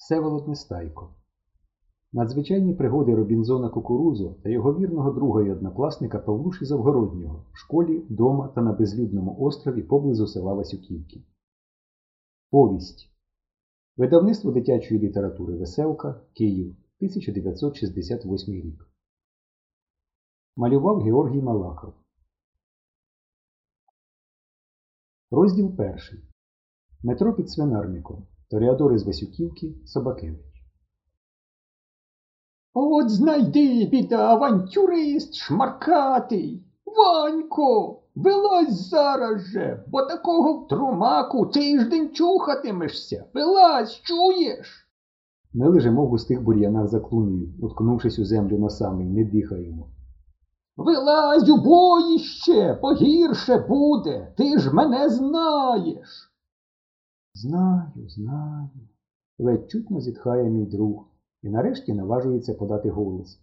Всеволод Нестайко. Надзвичайні пригоди Робінзона Кукурузо та його вірного друга і однокласника Павлуші Завгороднього в школі, дома та на безлюдному острові поблизу села Васюківки. Повість. Видавництво дитячої літератури «Веселка», Київ, 1968 рік. Малював Георгій Малахов. Розділ перший. Метро під свинарником. Тореадори з Васюківки. Собакевич. От знайди, біда-авантюрист шмаркатий! Ванько, вилазь зараз же, бо такого в трумаку тиждень чухатимешся. Вилазь, чуєш? Ми лежимо в густих бур'янах за клунею, уткнувшись у землю носами, не дихаємо. Вилазь у боїще, погірше буде, ти ж мене знаєш. Знаю, ледь чутно зітхає мій друг і нарешті наважується подати голос.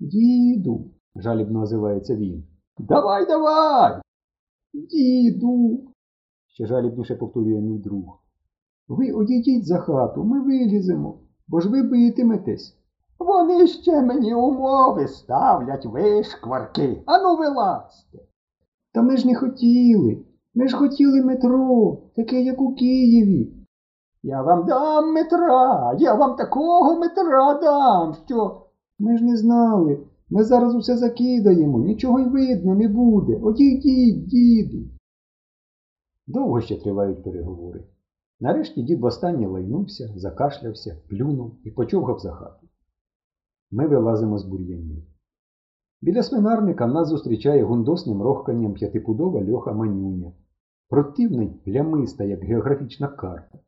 Діду, жалібно озивається він. Давай! Діду, ще жалібніше повторює мій друг. Ви одійдіть за хату, ми виліземо, бо ж ви битиметесь. Вони ще мені умови ставлять, ви шкварки. Ану, вилазьте. Та ми ж не хотіли. Ми ж хотіли метро, таке, як у Києві. Я вам дам метра, я вам такого метра дам, що... Ми ж не знали. Ми зараз усе закидаємо, нічого й видно не буде. Одійдіть, діду. Довго ще тривають переговори. Нарешті дід востаннє лайнувся, закашлявся, плюнув і почовгав за хату. Ми вилазимо з бур'янів. Біля свинарника нас зустрічає гундосним рохканням п'ятипудова Льоха Манюня. Противний, плямиста, як географічна карта.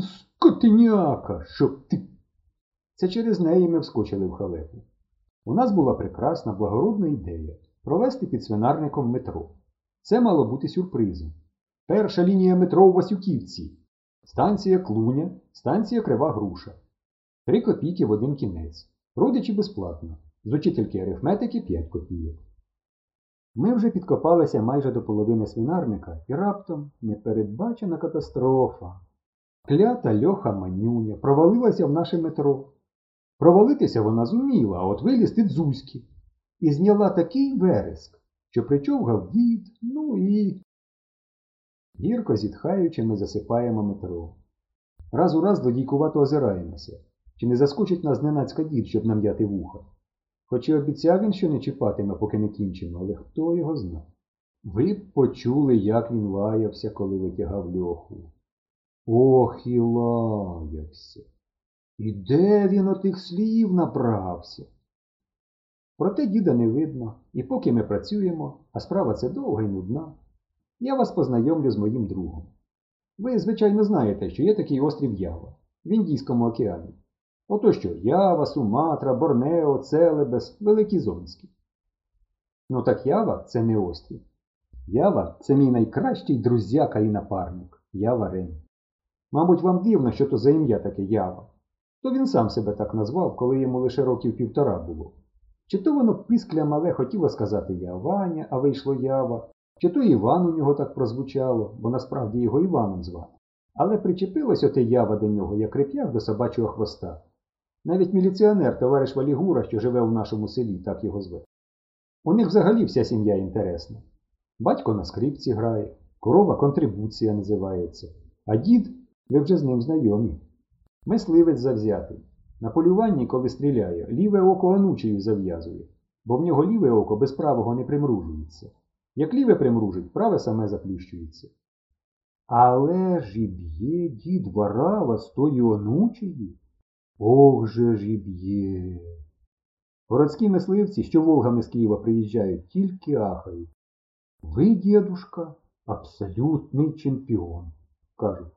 Скотиняка, щоб ти... Це через неї ми вскочили в халепу. У нас була прекрасна, благородна ідея – провести під свинарником метро. Це мало бути сюрпризом. Перша лінія метро у Васюківці. Станція Клуня, станція Крива Груша. 3 копійки в один кінець. Родичі безплатно. З учительки арифметики 5 копійок. Ми вже підкопалися майже до половини свинарника і раптом непередбачена катастрофа. Клята Льоха Манюня провалилася в наше метро. Провалитися вона зуміла, а от вилізти дзузьки. І зняла такий вереск, що причовгав дід, Гірко зітхаючи, ми засипаємо метро. Раз у раз злодійкувато озираємося. Чи не заскочить нас зненацька дід, щоб нам м'яти вуха? Хоч і обіцяв він, що не чіпатиме, поки не кінчимо, але хто його знав? Ви б почули, як він лаявся, коли витягав Льоху. Ох, і лаявся! І де він отих слів набрався? Проте діда не видно, і поки ми працюємо, а справа це довга і нудна, я вас познайомлю з моїм другом. Ви, звичайно, знаєте, що є такий острів Ява в Індійському океані. Ото що Ява, Суматра, Борнео, Целебес, Великі Зонські. Так Ява – це не острів. Ява – це мій найкращий друзяка і напарник – Ява Рень. Мабуть, вам дивно, що то за ім'я таке Ява. То він сам себе так назвав, коли йому лише 1,5 роки було. Чи то воно піскля мале хотіло сказати Яваня, а вийшло Ява, чи то Іван у нього так прозвучало, бо насправді його Іваном звати. Але причепилась оте Ява до нього, як реп'ях до собачого хвоста. Навіть міліціонер, товариш Валігура, що живе в нашому селі, так його зве. У них взагалі вся сім'я інтересна. Батько на скрипці грає, корова контрибуція називається, а дід, ви вже з ним знайомі. Мисливець завзятий. На полюванні, коли стріляє, ліве око анучею зав'язує, бо в нього ліве око без правого не примружується. Як ліве примружить, праве саме заплющується. Але ж і б'є дід Варава з тою онучею. Ох же ж і б'є. Городські мисливці, що волгами з Києва приїжджають, тільки ахають. Ви, дідушка, абсолютний чемпіон, кажуть.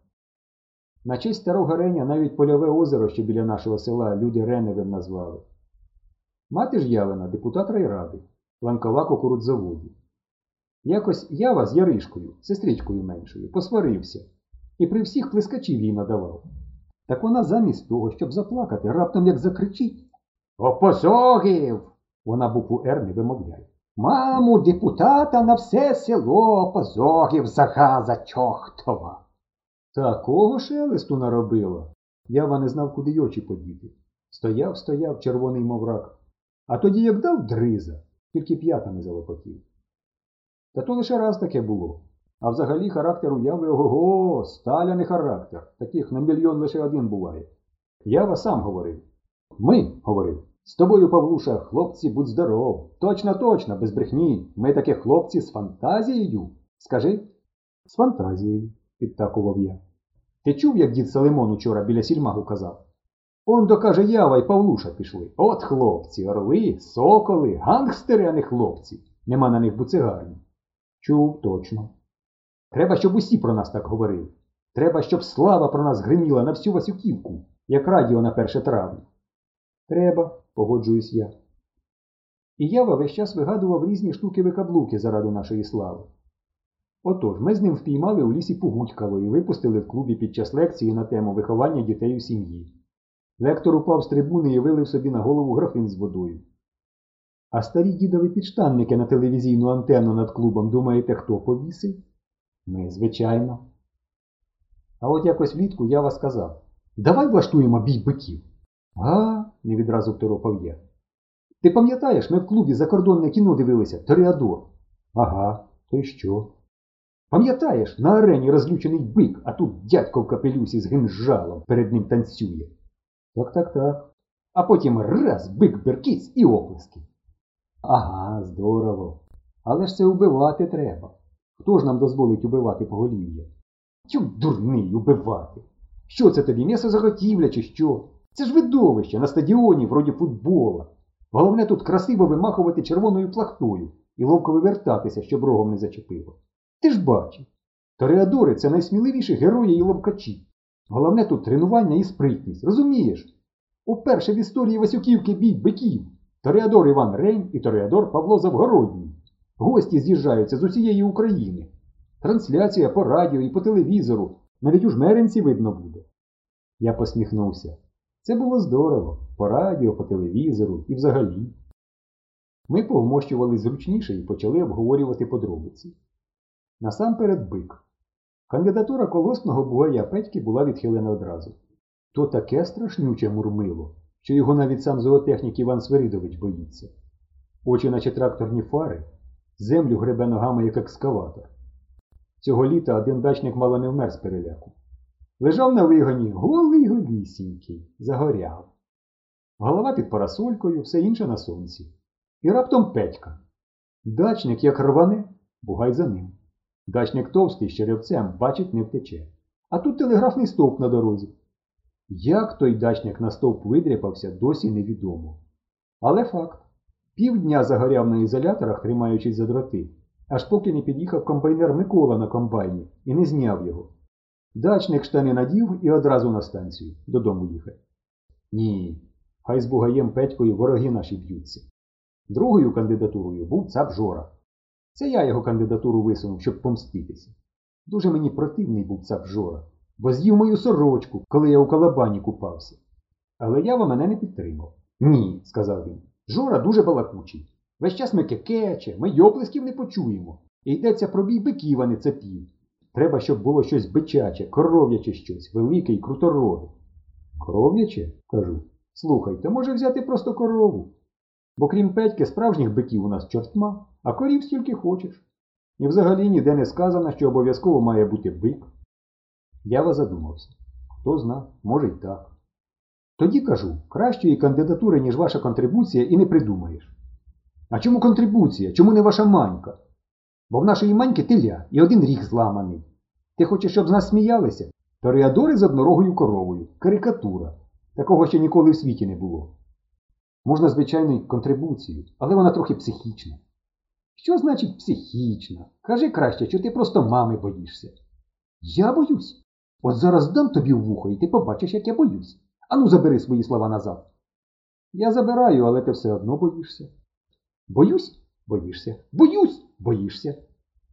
На честь старого Реня навіть польове озеро, що біля нашого села, люди Реневим назвали. Мати ж Явина – депутат райради, ланкова кукурудзаводу. Якось Ява з Яришкою, сестричкою меншою, посварився і при всіх плескачів їй надавав. Так вона замість того, щоб заплакати, раптом як закричить. Опозорив! Вона букву «Р» не вимовляє. Маму депутата на все село опозорив, загаза чохтова! Такого шелесту наробила, Ява не знав, куди й очі подіти. Стояв червоний мов рак. А тоді як дав дриза, тільки п'ятами залопотів. Та то лише раз таке було. А взагалі характер у Яви ого-го, сталяний характер. Таких на мільйон лише один буває. Ява сам говорив. Ми, говорив, з тобою, Павлуша, хлопці, будь здоров. Точно, без брехні. Ми таке хлопці з фантазією. Скажи. З фантазією, підтакував я. Ти чув, як дід Салимон учора біля сільмагу казав? Он докаже, Ява і Павлуша пішли. От хлопці, орли, соколи, гангстери, а не хлопці. Нема на них буцигарні. Чув, точно. Треба, щоб усі про нас так говорили. Треба, щоб слава про нас гриміла на всю Васюківку, як радіо на 1 травня. Треба, погоджуюсь я. І Ява весь час вигадував різні штуки-викаблуки заради нашої слави. Отож, ми з ним впіймали у лісі Пугутькаво і випустили в клубі під час лекції на тему виховання дітей у сім'ї. Лектор упав з трибуни і вилив собі на голову графин з водою. А старі дідові підштанники на телевізійну антенну над клубом, думаєте, хто повісив? Ми, звичайно. А от якось влітку Ява сказав: давай влаштуємо бій биків. Га, не відразу второпав я. Ти пам'ятаєш, ми в клубі закордонне кіно дивилися, Тореадор. Ага, то й що? Пам'ятаєш, на арені розлючений бик, а тут дядько в капелюсі з гинжалом перед ним танцює. Так. А потім раз, бик, беркіць і оплески. Ага, здорово. Але ж це убивати треба. Хто ж нам дозволить убивати поголів'я? Тю, дурний, убивати. Що це тобі, м'ясозаготівля чи що? Це ж видовище на стадіоні, вроді футбола. Головне тут красиво вимахувати червоною плахтою і ловко вивертатися, щоб рогом не зачепило. Ти ж бачиш, тореадори – це найсміливіші герої і ловкачі. Головне тут тренування і спритність, розумієш? Уперше в історії Васюківки бій биків. Тореадор Іван Рейн і тореадор Павло Завгородній. Гості з'їжджаються з усієї України. Трансляція по радіо і по телевізору. Навіть у Жмеринці видно буде. Я посміхнувся. Це було здорово. По радіо, по телевізору і взагалі. Ми повмощувались зручніше і почали обговорювати подробиці. Насамперед бик. Кандидатура колосного Бугая Петьки була відхилена одразу. То таке страшнюче мурмило, що його навіть сам зоотехнік Іван Сверидович боїться. Очі наче тракторні фари, землю гребе ногами як екскаватор. Цього літа один дачник мало не вмер з переляку. Лежав на вигоні, голий-голісінький, загоряв. Голова під парасолькою, все інше на сонці. І раптом Петька. Дачник як рване, Бугай за ним. Дачник товстий з черевцем, бачить, не втече. А тут телеграфний стовп на дорозі. Як той дачник на стовп видряпався, досі невідомо. Але факт. Півдня загоряв на ізоляторах, тримаючись за дроти, аж поки не під'їхав комбайнер Микола на комбайні і не зняв його. Дачник штани надів і одразу на станцію, додому їхав. Ні, хай з Бугаєм Петькою вороги наші б'ються. Другою кандидатурою був Цап Жора. Це я його кандидатуру висунув, щоб помститися. Дуже мені противний був Цап Жора, бо з'їв мою сорочку, коли я у Колобані купався. Але Ява мене не підтримав. Ні, сказав він, Жора дуже балакучий. Весь час ми кекече, ми й оплесків не почуємо. І йдеться про бій биків, а не цапів. Треба, щоб було щось бичаче, коров'яче щось, велике і крутороге. Коров'яче? Кажу. Слухай, то може взяти просто корову. Бо крім Петьки, справжніх биків у нас чортма, а корів стільки хочеш. І взагалі ніде не сказано, що обов'язково має бути бик. Ява задумався. Хто зна, може й так. Тоді кажу, кращої кандидатури, ніж ваша контрибуція, і не придумаєш. А чому контрибуція? Чому не ваша манька? Бо в нашої маньки теля і один ріг зламаний. Ти хочеш, щоб з нас сміялися? Тореадори з однорогою коровою. Карикатура. Такого ще ніколи в світі не було. Можна, звичайно, й контрибуцію, але вона трохи психічна. Що значить психічна? Кажи краще, що ти просто мами боїшся. Я боюсь? От зараз дам тобі в вухо, і ти побачиш, як я боюсь. Ану, забери свої слова назад. Я забираю, але ти все одно боїшся. Боюсь? Боїшся. Боюсь? Боїшся.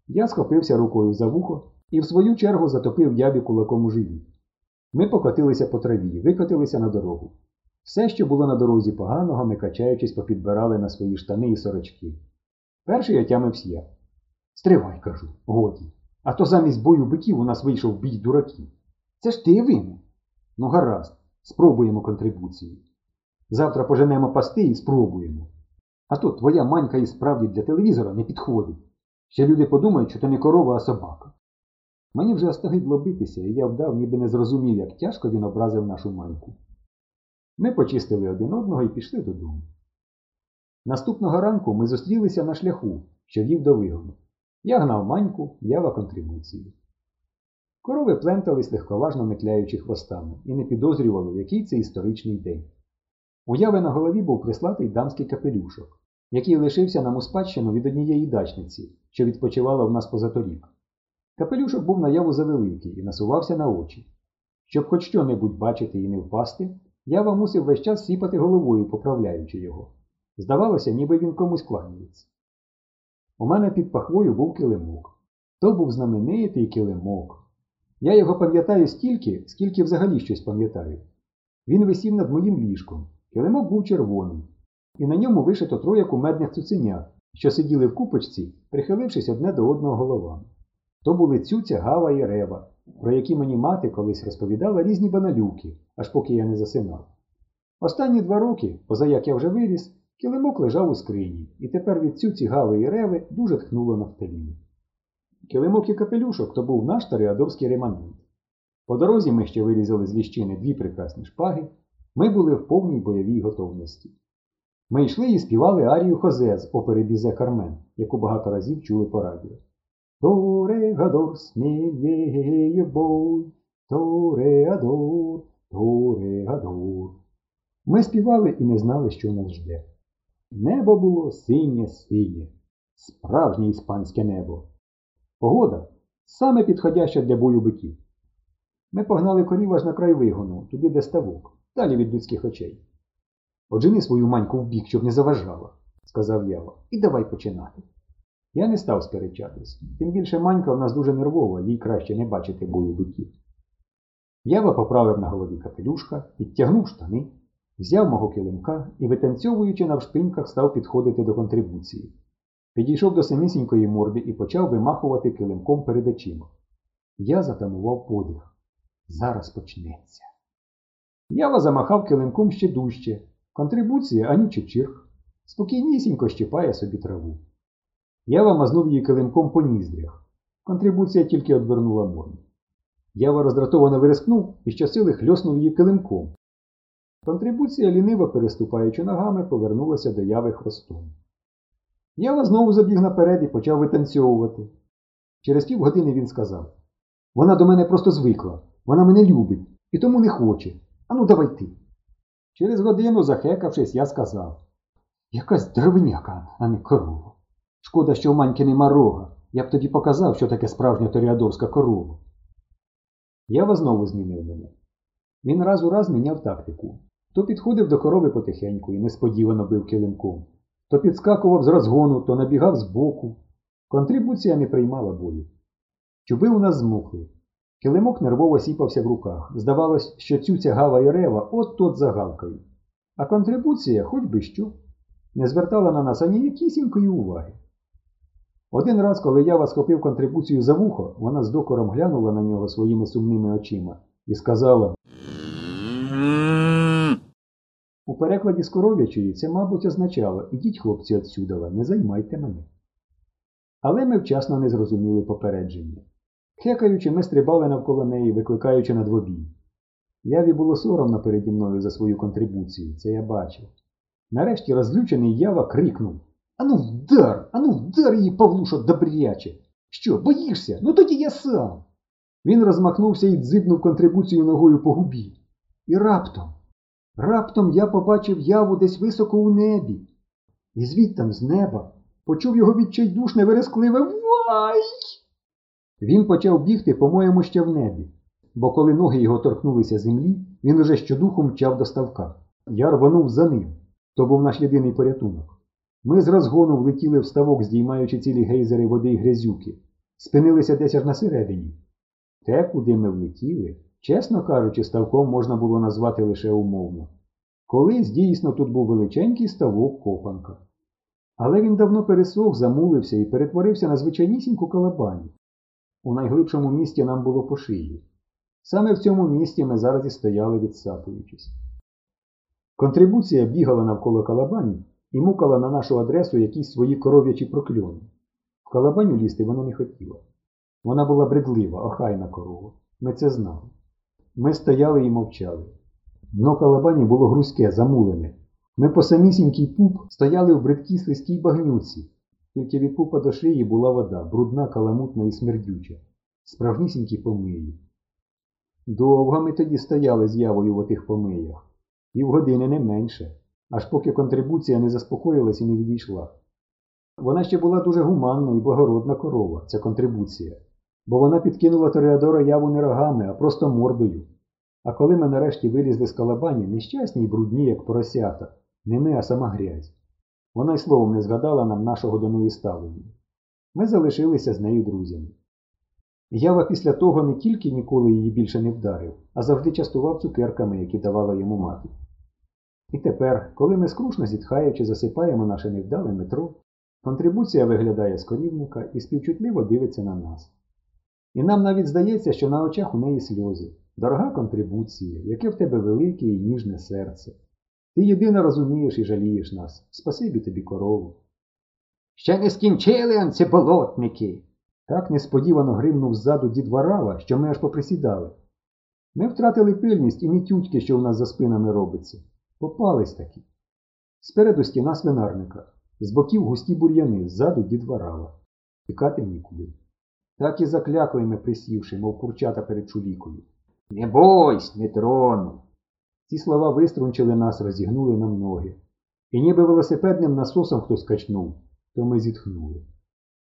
Я схопився рукою за вухо і в свою чергу затопив Яві кулаком у живіт. Ми покотилися по траві, викотилися на дорогу. Все, що було на дорозі поганого, ми качаючись попідбирали на свої штани і сорочки. Перший отямився я. Стривай, кажу, годі. А то замість бою биків у нас вийшов бій дураків. Це ж ти винен. Ну гаразд, Спробуємо контрибуцію. Завтра поженемо пасти і спробуємо. А то твоя манька і справді для телевізора не підходить. Ще люди подумають, що то не корова, а собака. Мені вже остогидло битися, і я вдав, ніби не зрозумів, як тяжко він образив нашу маньку. Ми почистили один одного і пішли додому. Наступного ранку ми зустрілися на шляху, що вів до вигону. Я гнав маньку, Ява контрибуцію. Корови плентались, легковажно метляючи хвостами, і не підозрювали, який це історичний день. У Яви на голові був прислатий дамський капелюшок, який лишився нам у спадщину від однієї дачниці, що відпочивала в нас позаторік. Капелюшок був на Яву завеликий і насувався на очі. Щоб хоч що-небудь бачити і не впасти, Ява мусив весь час сіпати головою, поправляючи його. Здавалося, ніби він комусь кланяється. У мене під пахвою був килимок. То був знаменитий килимок. Я його пам'ятаю стільки, скільки взагалі щось пам'ятаю. Він висів над моїм ліжком. Килимок був червоний, і на ньому вишито троє кумедних цуценят, що сиділи в купочці, прихилившись одне до одного головами. То були Цюця, Гава і Рева, про які мені мати колись розповідала різні баналюки, аж поки я не засинав. Останні 2 роки, позаяк я вже виріс, килимок лежав у скрині, і тепер від Цюці, Гави і Реви дуже тхнуло нафталіном. Килимок і капелюшок – то був наш тореадорський реманент. По дорозі ми ще вирізали з ліщини 2 прекрасні шпаги. Ми були в повній бойовій готовності. Ми йшли і співали арію Хозе з опери Бізе «Кармен», яку багато разів чули по радіо. Тореадор сміє бой, тореадор, тореадор. Ми співали і не знали, що нас жде. Небо було синє-синє, справжнє іспанське небо. Погода саме підходяща для бою биків. Ми погнали корів аж на край вигону, туди, де ставок, далі від людських очей. «Оджини свою маньку вбік, щоб не заважала», – сказав Ява, – «і давай починати». Я не став сперечатись, тим більше манька в нас дуже нервова, їй краще не бачити бою биків. Ява поправив на голові капелюшка, підтягнув штани, взяв мого килимка і, витанцьовуючи навшпиньках, став підходити до контрибуції. Підійшов до самісінької морди і почав вимахувати килимком перед очима. Я затамував подих. Зараз почнеться. Ява замахав килимком ще дужче. Контрибуція ані чичирк. Спокійнісінько щипає собі траву. Ява мазнув її килимком по ніздрях. Контрибуція тільки одвернула морду. Ява роздратовано вирискнув і щосили хльоснув її килимком. Контрибуція, ліниво переступаючи ногами, повернулася до Яви хвостом. Ява знову забіг наперед і почав витанцьовувати. Через півгодини він сказав: «Вона до мене просто звикла, вона мене любить і тому не хоче. Ану давай ти». Через годину, захекавшись, я сказав: «Якась дровиняка, а не корова. Шкода, що в маньки нема рога, я б тоді показав, що таке справжня тореадорська корова». Ява знову змінив мене. Він раз у раз міняв тактику. То підходив до корови потихеньку і несподівано бив килимком. То підскакував з розгону, то набігав збоку. Контрибуція не приймала бою. Чуби у нас змухли. Килимок нервово сіпався в руках. Здавалось, що Цюця, Гава і Рева от-от загавкають. А контрибуція, хоч би що, не звертала на нас ані якісінької уваги. Один раз, коли Ява схопив контрибуцію за вухо, вона з докором глянула на нього своїми сумними очима і сказала: у перекладі з коров'ячої це, мабуть, означало: «Ідіть, хлопці, отсюдала, не займайте мене». Але ми вчасно не зрозуміли попередження. Хекаючи, ми стрибали навколо неї, викликаючи на двобій. Яві було соромно переді мною за свою контрибуцію, це я бачив. Нарешті розлючений Ява крикнув: ану вдар її, Павлушо, добряче! Що, боїшся? Ну тоді я сам!» Він розмахнувся і дзибнув контрибуцію ногою по губі. І раптом я побачив Яву десь високо у небі. І звідтам, з неба, почув його відчайдушне верескливе «Вай!». Він почав бігти, по-моєму, ще в небі, бо коли ноги його торкнулися землі, він уже щодуху мчав до ставка. Я рванув за ним. То був наш єдиний порятунок. Ми з розгону влетіли в ставок, здіймаючи цілі гейзери води і грязюки. Спинилися десь аж на середині. Те, куди ми влетіли, чесно кажучи, ставком можна було назвати лише умовно. Колись, дійсно, тут був величенький ставок копанка. Але він давно пересох, замулився і перетворився на звичайнісіньку калабаню. У найглибшому місті нам було по шиї. Саме в цьому місті ми зараз і стояли, відсапуючись. Контрибуція бігала навколо Колобані і мукала на нашу адресу якісь свої коров'ячі прокльони. В Колобаню лізти вона не хотіла. Вона була бредлива, охайна корова. Ми це знали. Ми стояли і мовчали. Дно Колобані було грузьке, замулене. Ми по самісінький пуп стояли в бридкій слизькій багнюці. Тільки від пупа до шиї була вода, брудна, каламутна і смердюча. Справнісінькі помиї. Довго ми тоді стояли з Явою в отих помиях. Півгодини не менше, аж поки контрибуція не заспокоїлась і не відійшла. Вона ще була дуже гуманна і благородна корова, ця контрибуція, бо вона підкинула Тореадора Яву не рогами, а просто мордою. А коли ми нарешті вилізли з Колобані, нещасні й брудні, як поросята, не ми, а сама грязь, вона й словом не згадала нам нашого до неї ставлення. Ми залишилися з нею друзями. Ява після того не тільки ніколи її більше не вдарив, а завжди частував цукерками, які давала йому мати. І тепер, коли ми скрушно зітхаючи засипаємо наше невдале метро, контрибуція виглядає з корівника і співчутливо дивиться на нас. І нам навіть здається, що на очах у неї сльози. Дорога контрибуція, яке в тебе велике і ніжне серце. Ти єдино розумієш і жалієш нас. Спасибі тобі, корову. Ще не скінчили он ці болотники! Так несподівано гримнув ззаду дід Варава, що ми аж поприсідали. Ми втратили пильність і не тютьки, що у нас за спинами робиться. Попались таки. Спереду стіна свинарника, з боків густі бур'яни, ззаду дід Варава. Тікати нікуди. Так і заклякли ми, присівши, мов курчата перед чулікою. «Не бойсь, не трону!» Ці слова виструнчили нас, розігнули нам ноги. І ніби велосипедним насосом хтось качнув, то ми зітхнули.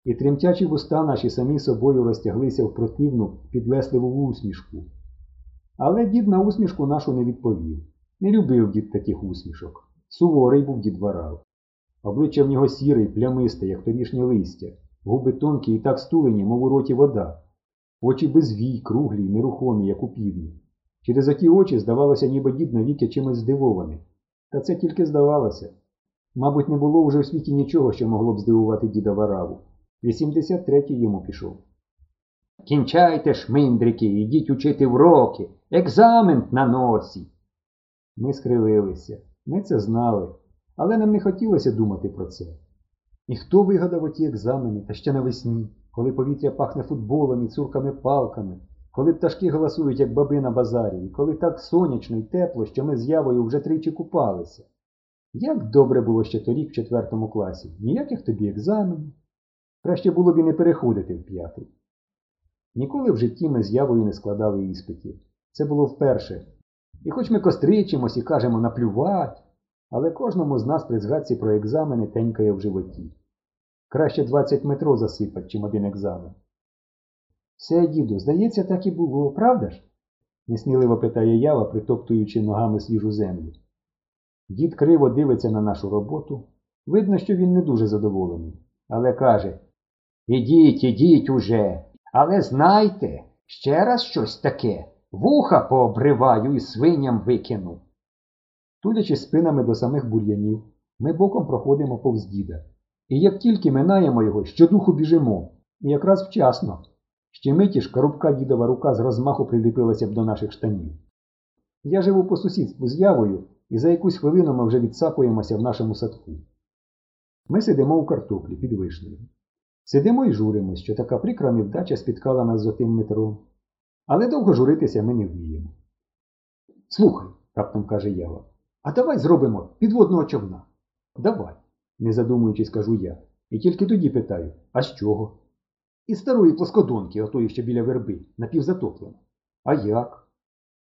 І тремтячі вуста наші самі собою розтяглися в противну, підлесливу усмішку. Але дід на усмішку нашу не відповів. Не любив дід таких усмішок. Суворий був дід Варав. Обличчя в нього сіре й плямисте, як торішнє листя. Губи тонкі і так стулені, мов у роті вода. Очі без вій, круглі й нерухомі, як у півні. Через оті очі здавалося, ніби дід навіки чимось здивований. Та це тільки здавалося. Мабуть, не було вже в світі нічого, що могло б здивувати діда Вараву. 83-й йому пішов. «Кінчайте, шминдрики, ідіть учити уроки! Екзамен на носі!» Ми скривилися. Ми це знали. Але нам не хотілося думати про це. І хто вигадав оті екзамени, та ще навесні, коли повітря пахне футболом і цурками-палками, коли пташки голосують, як баби на базарі, і коли так сонячно і тепло, що ми з Явою вже тричі купалися. Як добре було ще торік в 4 класі. Ніяких тобі екзаменів. Краще було б і не переходити в 5. Ніколи в житті ми з Явою не складали іспитів. Це було вперше. І хоч ми костричимось і кажемо наплювати, але кожному з нас при згадці про екзамени тенькає в животі. Краще 20 метро засипать, чим один екзамен. «Все, діду, здається, так і було, правда ж?» несміливо питає Ява, притоптуючи ногами свіжу землю. Дід криво дивиться на нашу роботу. Видно, що він не дуже задоволений. Але каже: «Ідіть, ідіть уже! Але знайте, ще раз щось таке. Вуха пообриваю і свиням викину!» Тулячи спинами до самих бур'янів, ми боком проходимо повз діда. І як тільки минаємо його, щодуху біжимо. І якраз вчасно. Ще миті ж коробка дідова рука з розмаху приліпилася б до наших штанів. Я живу по сусідству з Явою, і за якусь хвилину ми вже відсапуємося в нашому садку. Ми сидимо у картоплі під вишнею. Сидимо і журимось, що така прикра невдача спіткала нас з отим метром. Але довго журитися ми не вміємо. «Слухай», – раптом каже Ява, – «а давай зробимо підводного човна». «Давай», – не задумуючись, кажу я. І тільки тоді питаю: «А з чого?» «Із старої плоскодонки, отої, що біля верби, напівзатоплено». «А як?»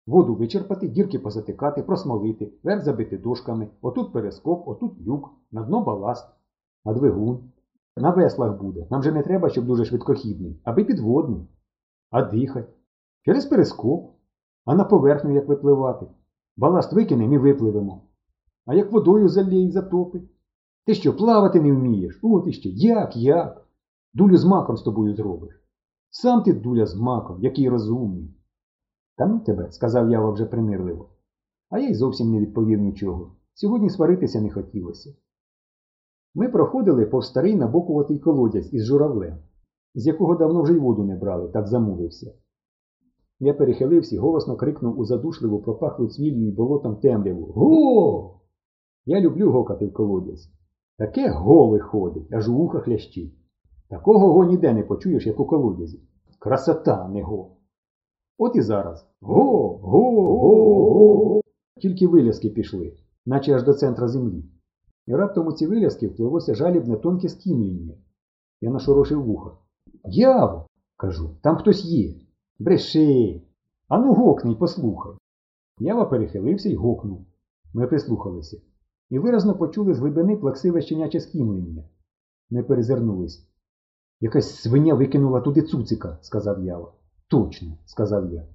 «Воду вичерпати, дірки позатикати, просмолити, верх забити дошками, отут перескоп, отут люк, на дно баласт». «А двигун?» «На веслах буде. Нам же не треба, щоб дуже швидкохідний, аби підводний». «А дихать?» «Через перископ. А на поверхню як випливати? Баласт викинемо і випливемо. А як водою заллє затопить? Ти що, плавати не вмієш? От іще. Як? Дулю з маком з тобою зробиш. Сам ти дуля з маком, який розумний». «Та ну тебе», – сказав Ява вже примирливо. А я й зовсім не відповів нічого. Сьогодні сваритися не хотілося. Ми проходили повз старий набокуватий колодязь із журавлем, з якого давно вже й воду не брали, так замулився. Я перехилився і голосно крикнув у задушливу пропахлу цвіллю і болотом темряву: «Го!» Я люблю гокати в колодязь. Таке го виходить, аж у ухах лящить. Такого го ніде не почуєш, як у колодязі. Красота, не го. От і зараз. Го, го, го, го. Тільки виляски пішли, наче аж до центра землі. І раптом у ці виляски впливося жалібне тонке скімління. Я нашорошив вуха. «Яво!» – кажу, «там хтось є». «Бреши! Ану гокни й послухай!» Ява перехилився й гокнув. Ми прислухалися. І виразно почули з глибини плаксиве щеняче скімління. Ми перезирнулись. «Якась свиня викинула туди цуцика», – сказав Ява. «Точно», – сказав я.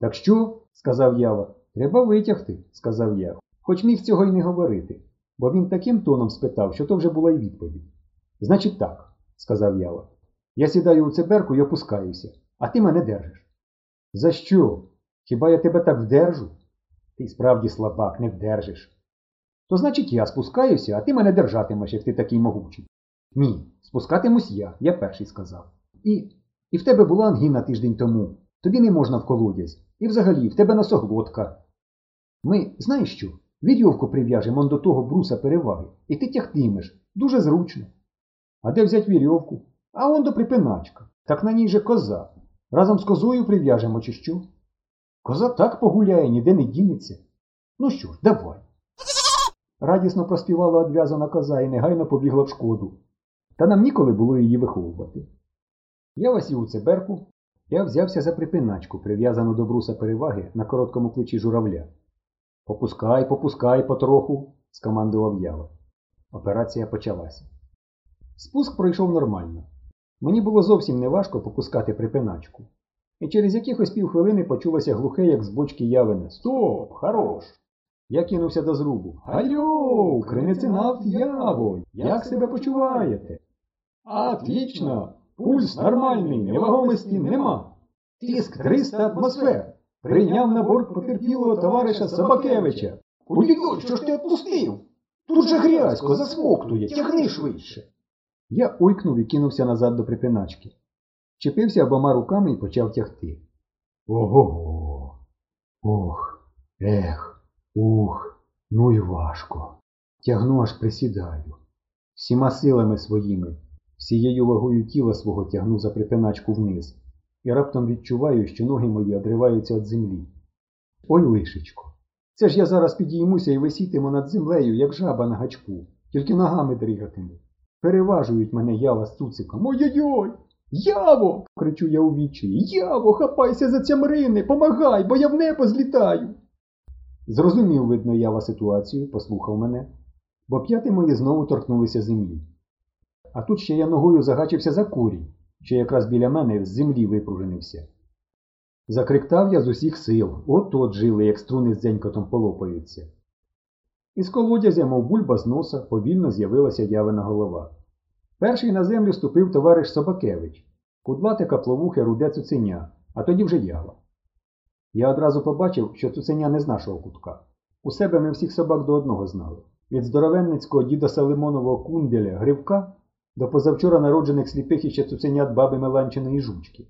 «Так що?» – сказав Ява. «Треба витягти», – сказав я. Хоч міг цього й не говорити, бо він таким тоном спитав, що то вже була й відповідь. «Значить так», – сказав Ява. «Я сідаю у цеберку й опускаюся, а ти мене держиш». «За що? Хіба я тебе так вдержу?» «Ти справді слабак, не вдержиш». «То значить я спускаюся, а ти мене держатимеш, як ти такий могучий». «Ні, спускатимусь я перший сказав. І в тебе була ангіна тиждень тому, тобі не можна в колодязь, і взагалі в тебе носоглотка. Ми, знаєш що, вірьовку прив'яжемо до того бруса переваги, і ти тягтимеш, дуже зручно». «А де взять вірьовку?» «А он до припиначка, так на ній же коза. Разом з козою прив'яжемо чи що?» «Коза так погуляє, ніде не дінеться». «Ну що ж, давай». Радісно проспівала одв'язана коза і негайно побігла в шкоду. Та нам ніколи було її виховувати. Я васів у цеберку, я взявся за припиначку, прив'язану до бруса переваги на короткому плечі журавля. «Попускай, попускай потроху», – скомандував Ява. Операція почалася. Спуск пройшов нормально. Мені було зовсім неважко попускати припиначку. І через якихось півхвилини почулося глухе, як з бочки явине: «Стоп! Хорош!» Я кинувся до зрубу. «Альо! Кринецинавт Яво! Як себе почуваєте?» «Отлично! Пульс нормальний, невагомості нема! Тиск 300 атмосфер! Прийняв на борт потерпілого товариша Собакевича!» «Ой-ой-ой, що ж ти відпустив? Тут же грязько засмоктує! Тягни швидше!» Я ойкнув і кинувся назад до припиначки. Чепився обома руками і почав тягти. Ого-го! Ох! Ех! Ух! Ну й важко! Тягну, аж присідаю. Всіма силами своїми, всією вагою тіла свого тягну за припиначку вниз. І раптом відчуваю, що ноги мої одриваються від землі. Ой, лишечко! Це ж я зараз підіймуся і висітиму над землею, як жаба на гачку. Тільки ногами дригатиму. Переважують мене Ява з цуциком. «Ой-ой-ой! Яво!» – кричу я у відчаї. «Яво, хапайся за цямрини! Помагай, бо я в небо злітаю!» Зрозумів, видно, Ява ситуацію, послухав мене, бо п'яти мої знову торкнулися землі. А тут ще я ногою загачився за корінь, що якраз біля мене з землі випружинився. Закриктав я з усіх сил. От-от жили, як струни з дзенькотом полопаються. Із колодязя, мов бульба з носа, повільно з'явилася Явина голова. Перший на землю ступив товариш Собакевич, кудлате капловухе руде цуценя, а тоді вже Ява. Я одразу побачив, що цуценя не з нашого кутка. У себе ми всіх собак до одного знали. Від здоровенницького діда Салимонового кунделя Гривка до позавчора народжених сліпих іще цуценят баби Меланчиної Жучки.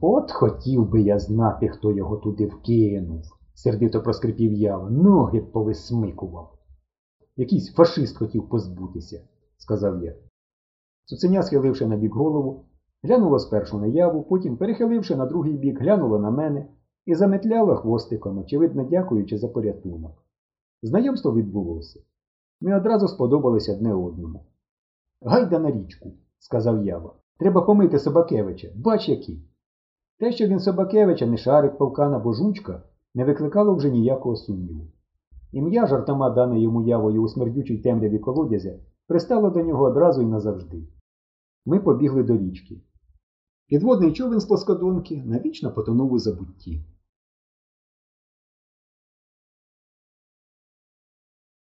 «От хотів би я знати, хто його туди вкинув!» – сердито проскрипів Ява. «Ноги повисмикував!» «Якийсь фашист хотів позбутися», – сказав я. Цуценя, схиливши на бік голову, глянула спершу на Яву, потім, перехиливши на другий бік, глянула на мене і заметляла хвостиком, очевидно дякуючи за порятунок. Знайомство відбулося. Ми одразу сподобалися одне одному. «Гайда на річку», – сказав Ява. «Треба помити Собакевича, бач який!» Те, що він Собакевича, не шарик, Павкан або Жучка, не викликало вже ніякого сумніву. Ім'я, жартома дане йому Явою у смердючій темряві колодязя, пристало до нього одразу і назавжди. Ми побігли до річки. Підводний човен з плоскодонки навічно потонув у забутті.